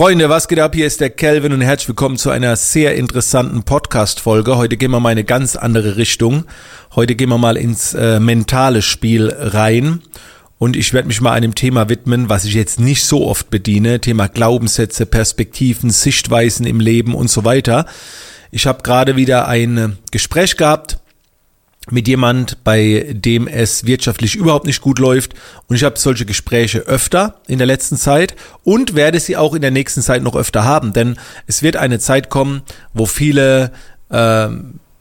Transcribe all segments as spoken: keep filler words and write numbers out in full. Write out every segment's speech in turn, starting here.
Freunde, was geht ab? Hier ist der Kelvin und herzlich willkommen zu einer sehr interessanten Podcast-Folge. Heute gehen wir mal in eine ganz andere Richtung. Heute gehen wir mal ins äh, mentale Spiel rein und ich werde mich mal einem Thema widmen, was ich jetzt nicht so oft bediene. Thema Glaubenssätze, Perspektiven, Sichtweisen im Leben und so weiter. Ich habe gerade wieder ein Gespräch gehabt mit jemand, bei dem es wirtschaftlich überhaupt nicht gut läuft. Und ich habe solche Gespräche öfter in der letzten Zeit und werde sie auch in der nächsten Zeit noch öfter haben. Denn es wird eine Zeit kommen, wo viele äh,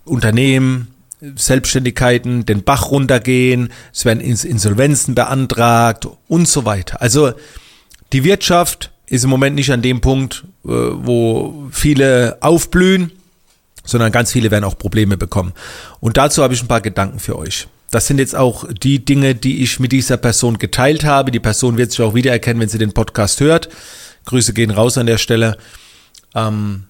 Unternehmen, Selbstständigkeiten den Bach runtergehen, es werden Insolvenzen beantragt und so weiter. Also die Wirtschaft ist im Moment nicht an dem Punkt, äh, wo viele aufblühen, sondern ganz viele werden auch Probleme bekommen. Und dazu habe ich ein paar Gedanken für euch. Das sind jetzt auch die Dinge, die ich mit dieser Person geteilt habe. Die Person wird sich auch wiedererkennen, wenn sie den Podcast hört. Grüße gehen raus an der Stelle. Ähm,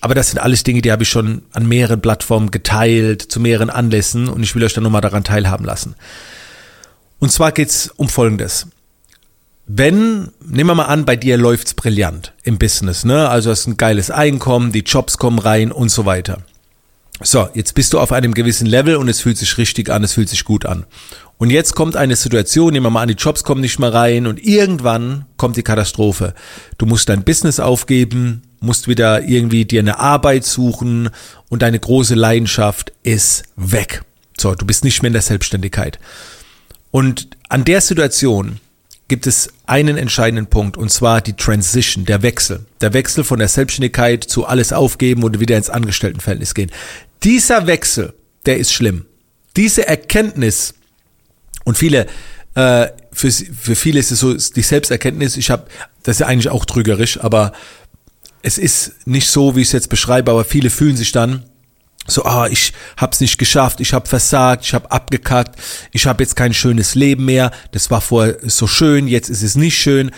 aber das sind alles Dinge, die habe ich schon an mehreren Plattformen geteilt, zu mehreren Anlässen. Und ich will euch dann nochmal daran teilhaben lassen. Und zwar geht es um Folgendes. Wenn, nehmen wir mal an, bei dir läuft's brillant im Business, ne? Also hast ein geiles Einkommen, die Jobs kommen rein und so weiter. So, jetzt bist du auf einem gewissen Level und es fühlt sich richtig an, es fühlt sich gut an. Und jetzt kommt eine Situation, nehmen wir mal an, die Jobs kommen nicht mehr rein und irgendwann kommt die Katastrophe. Du musst dein Business aufgeben, musst wieder irgendwie dir eine Arbeit suchen und deine große Leidenschaft ist weg. So, du bist nicht mehr in der Selbstständigkeit. Und an der Situation gibt es einen entscheidenden Punkt und zwar die Transition, der Wechsel. Der Wechsel von der Selbstständigkeit zu alles aufgeben und wieder ins Angestelltenverhältnis gehen. Dieser Wechsel, der ist schlimm. Diese Erkenntnis und viele, äh, für, für viele ist es so die Selbsterkenntnis, ich habe, das ist eigentlich auch trügerisch, aber es ist nicht so, wie ich es jetzt beschreibe, aber viele fühlen sich dann so, ah, ich hab's nicht geschafft, ich hab versagt, ich hab abgekackt, ich hab jetzt kein schönes Leben mehr, das war vorher so schön, jetzt ist es nicht schön.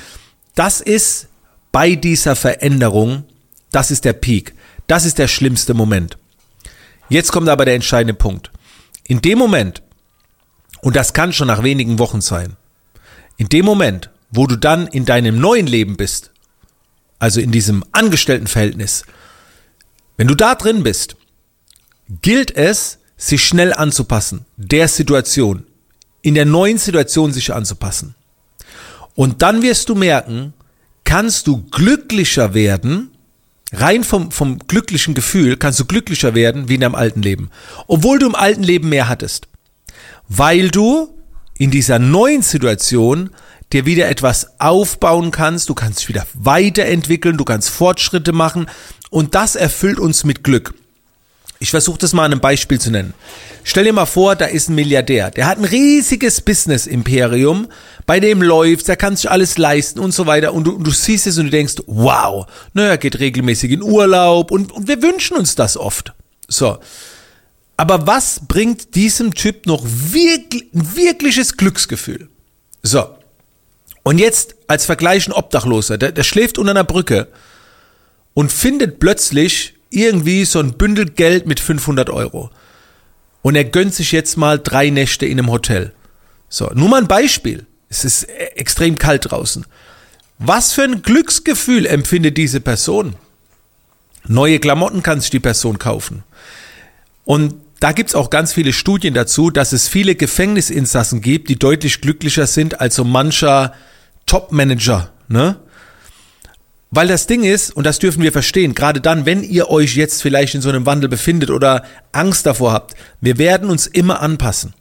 Das ist bei dieser Veränderung, das ist der Peak, das ist der schlimmste Moment. Jetzt kommt aber der entscheidende Punkt. In dem Moment, und das kann schon nach wenigen Wochen sein, in dem Moment, wo du dann in deinem neuen Leben bist, also in diesem Angestelltenverhältnis, wenn du da drin bist, gilt es, sich schnell anzupassen, der Situation, in der neuen Situation sich anzupassen. Und dann wirst du merken, kannst du glücklicher werden, rein vom, vom glücklichen Gefühl, kannst du glücklicher werden wie in deinem alten Leben. Obwohl du im alten Leben mehr hattest. Weil du in dieser neuen Situation dir wieder etwas aufbauen kannst, du kannst dich wieder weiterentwickeln, du kannst Fortschritte machen und das erfüllt uns mit Glück. Ich versuche das mal an einem Beispiel zu nennen. Stell dir mal vor, da ist ein Milliardär, der hat ein riesiges Business-Imperium, bei dem läuft's, der kann sich alles leisten und so weiter und du, und du siehst es und du denkst, wow, naja, geht regelmäßig in Urlaub und, und wir wünschen uns das oft. So, aber was bringt diesem Typ noch wirklich, ein wirkliches Glücksgefühl? So, und jetzt als Vergleich ein Obdachloser, der, der schläft unter einer Brücke und findet plötzlich irgendwie so ein Bündel Geld mit fünfhundert Euro. Und er gönnt sich jetzt mal drei Nächte in einem Hotel. So, nur mal ein Beispiel. Es ist extrem kalt draußen. Was für ein Glücksgefühl empfindet diese Person? Neue Klamotten kann sich die Person kaufen. Und da gibt es auch ganz viele Studien dazu, dass es viele Gefängnisinsassen gibt, die deutlich glücklicher sind als so mancher Top-Manager, ne? Weil das Ding ist, und das dürfen wir verstehen, gerade dann, wenn ihr euch jetzt vielleicht in so einem Wandel befindet oder Angst davor habt, wir werden uns immer anpassen.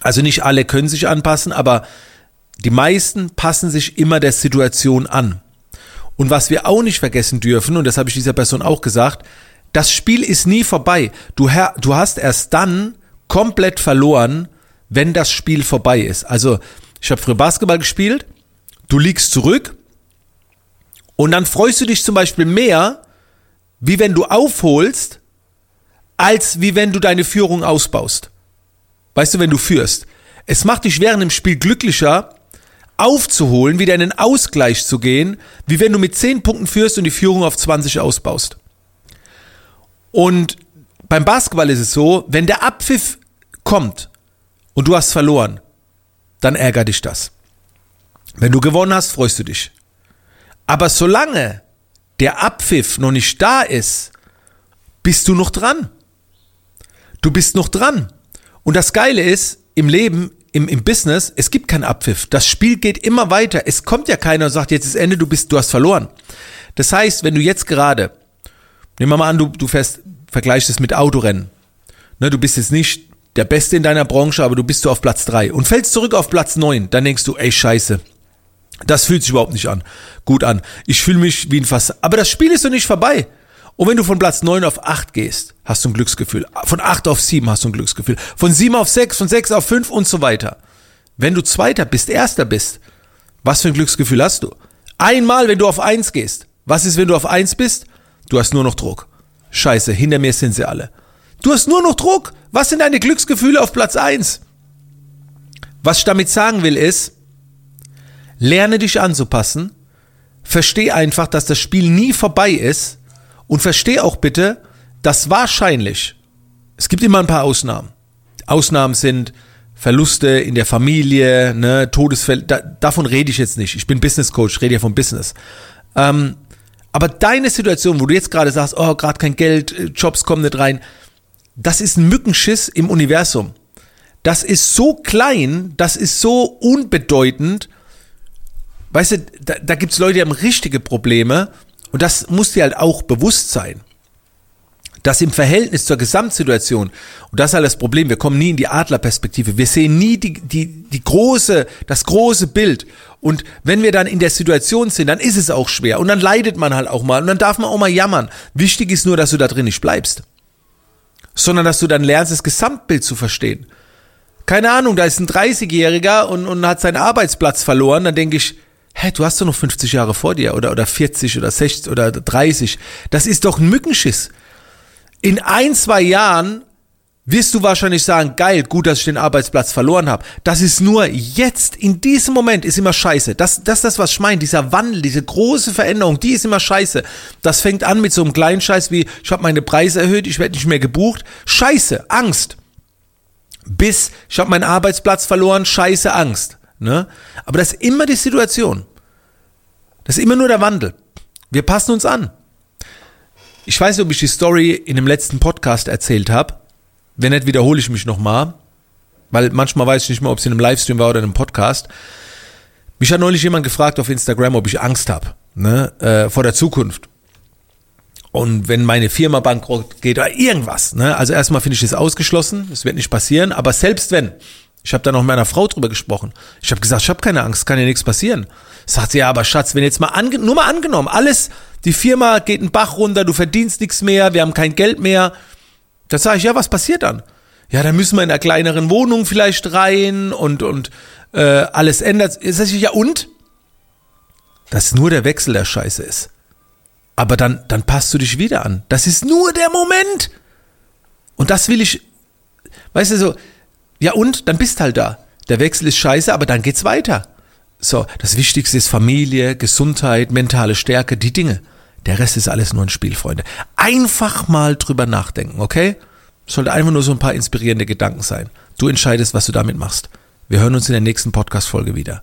Also nicht alle können sich anpassen, aber die meisten passen sich immer der Situation an. Und was wir auch nicht vergessen dürfen, und das habe ich dieser Person auch gesagt, das Spiel ist nie vorbei. Du, du hast erst dann komplett verloren, wenn das Spiel vorbei ist. Also ich habe früher Basketball gespielt, du liegst zurück, und dann freust du dich zum Beispiel mehr, wie wenn du aufholst, als wie wenn du deine Führung ausbaust. Weißt du, wenn du führst. Es macht dich während dem Spiel glücklicher, aufzuholen, wieder in den Ausgleich zu gehen, wie wenn du mit zehn Punkten führst und die Führung auf zwanzig ausbaust. Und beim Basketball ist es so, wenn der Abpfiff kommt und du hast verloren, dann ärgert dich das. Wenn du gewonnen hast, freust du dich. Aber solange der Abpfiff noch nicht da ist, bist du noch dran. Du bist noch dran. Und das Geile ist, im Leben, im, im Business, es gibt keinen Abpfiff. Das Spiel geht immer weiter. Es kommt ja keiner und sagt, jetzt ist Ende, du bist, du hast verloren. Das heißt, wenn du jetzt gerade, nehmen wir mal an, du, du fährst, vergleichst es mit Autorennen. Ne, du bist jetzt nicht der Beste in deiner Branche, aber du bist du auf Platz drei und fällst zurück auf Platz neun, dann denkst du, ey, scheiße, das fühlt sich überhaupt nicht an, gut an. Ich fühle mich wie ein Fass. Aber das Spiel ist noch nicht vorbei. Und wenn du von Platz neun auf acht gehst, hast du ein Glücksgefühl. Von acht auf sieben hast du ein Glücksgefühl. Von sieben auf sechs, von sechs auf fünf und so weiter. Wenn du Zweiter bist, Erster bist, was für ein Glücksgefühl hast du? Einmal, wenn du auf eins gehst. Was ist, wenn du auf eins bist? Du hast nur noch Druck. Scheiße, hinter mir sind sie alle. Du hast nur noch Druck. Was sind deine Glücksgefühle auf Platz eins? Was ich damit sagen will ist, lerne dich anzupassen, versteh einfach, dass das Spiel nie vorbei ist und versteh auch bitte, dass wahrscheinlich, es gibt immer ein paar Ausnahmen. Ausnahmen sind Verluste in der Familie, ne, Todesfälle, da, davon rede ich jetzt nicht. Ich bin Business Coach, rede ja vom Business. Ähm, aber deine Situation, wo du jetzt gerade sagst, oh, gerade kein Geld, Jobs kommen nicht rein, das ist ein Mückenschiss im Universum. Das ist so klein, das ist so unbedeutend. Weißt du, da, da gibt es Leute, die haben richtige Probleme. Und das muss dir halt auch bewusst sein. Das im Verhältnis zur Gesamtsituation. Und das ist halt das Problem. Wir kommen nie in die Adlerperspektive. Wir sehen nie die, die, die große, das große Bild. Und wenn wir dann in der Situation sind, dann ist es auch schwer. Und dann leidet man halt auch mal. Und dann darf man auch mal jammern. Wichtig ist nur, dass du da drin nicht bleibst, sondern dass du dann lernst, das Gesamtbild zu verstehen. Keine Ahnung, da ist ein dreißigjähriger und, und hat seinen Arbeitsplatz verloren, dann denke ich, hä, du hast doch noch fünfzig Jahre vor dir oder, oder vierzig oder sechzig oder dreißig. Das ist doch ein Mückenschiss. In ein, zwei Jahren wirst du wahrscheinlich sagen, geil, gut, dass ich den Arbeitsplatz verloren habe. Das ist nur jetzt, in diesem Moment, ist immer scheiße. Das, das ist das, was ich meine, dieser Wandel, diese große Veränderung, die ist immer scheiße. Das fängt an mit so einem kleinen Scheiß wie, ich habe meine Preise erhöht, ich werde nicht mehr gebucht. Scheiße, Angst. Bis, ich habe meinen Arbeitsplatz verloren, scheiße, Angst. Ne? Aber das ist immer die Situation. Das ist immer nur der Wandel. Wir passen uns an. Ich weiß nicht, ob ich die Story in dem letzten Podcast erzählt habe. Wenn nicht, wiederhole ich mich nochmal, weil manchmal weiß ich nicht mehr, ob es in einem Livestream war oder in einem Podcast. Mich hat neulich jemand gefragt auf Instagram, ob ich Angst habe, ne, äh, vor der Zukunft. Und wenn meine Firma bankrott geht oder irgendwas, ne, also erstmal finde ich das ausgeschlossen, das wird nicht passieren, aber selbst wenn, ich habe da noch mit meiner Frau drüber gesprochen, ich habe gesagt, ich habe keine Angst, kann ja nichts passieren. Sagt sie, ja, aber Schatz, wenn jetzt mal, ange- nur mal angenommen, alles, die Firma geht einen Bach runter, du verdienst nichts mehr, wir haben kein Geld mehr. Da sage ich, ja, was passiert dann? Ja, dann müssen wir in einer kleineren Wohnung vielleicht rein und, und äh, alles ändert. Sag ich, ja und? Dass nur der Wechsel der Scheiße ist. Aber dann, dann passt du dich wieder an. Das ist nur der Moment. Und das will ich, weißt du so, ja und? Dann bist halt da. Der Wechsel ist scheiße, aber dann geht's weiter. So, das Wichtigste ist Familie, Gesundheit, mentale Stärke, die Dinge. Der Rest ist alles nur ein Spiel, Freunde. Einfach mal drüber nachdenken, okay? Sollte einfach nur so ein paar inspirierende Gedanken sein. Du entscheidest, was du damit machst. Wir hören uns in der nächsten Podcast-Folge wieder.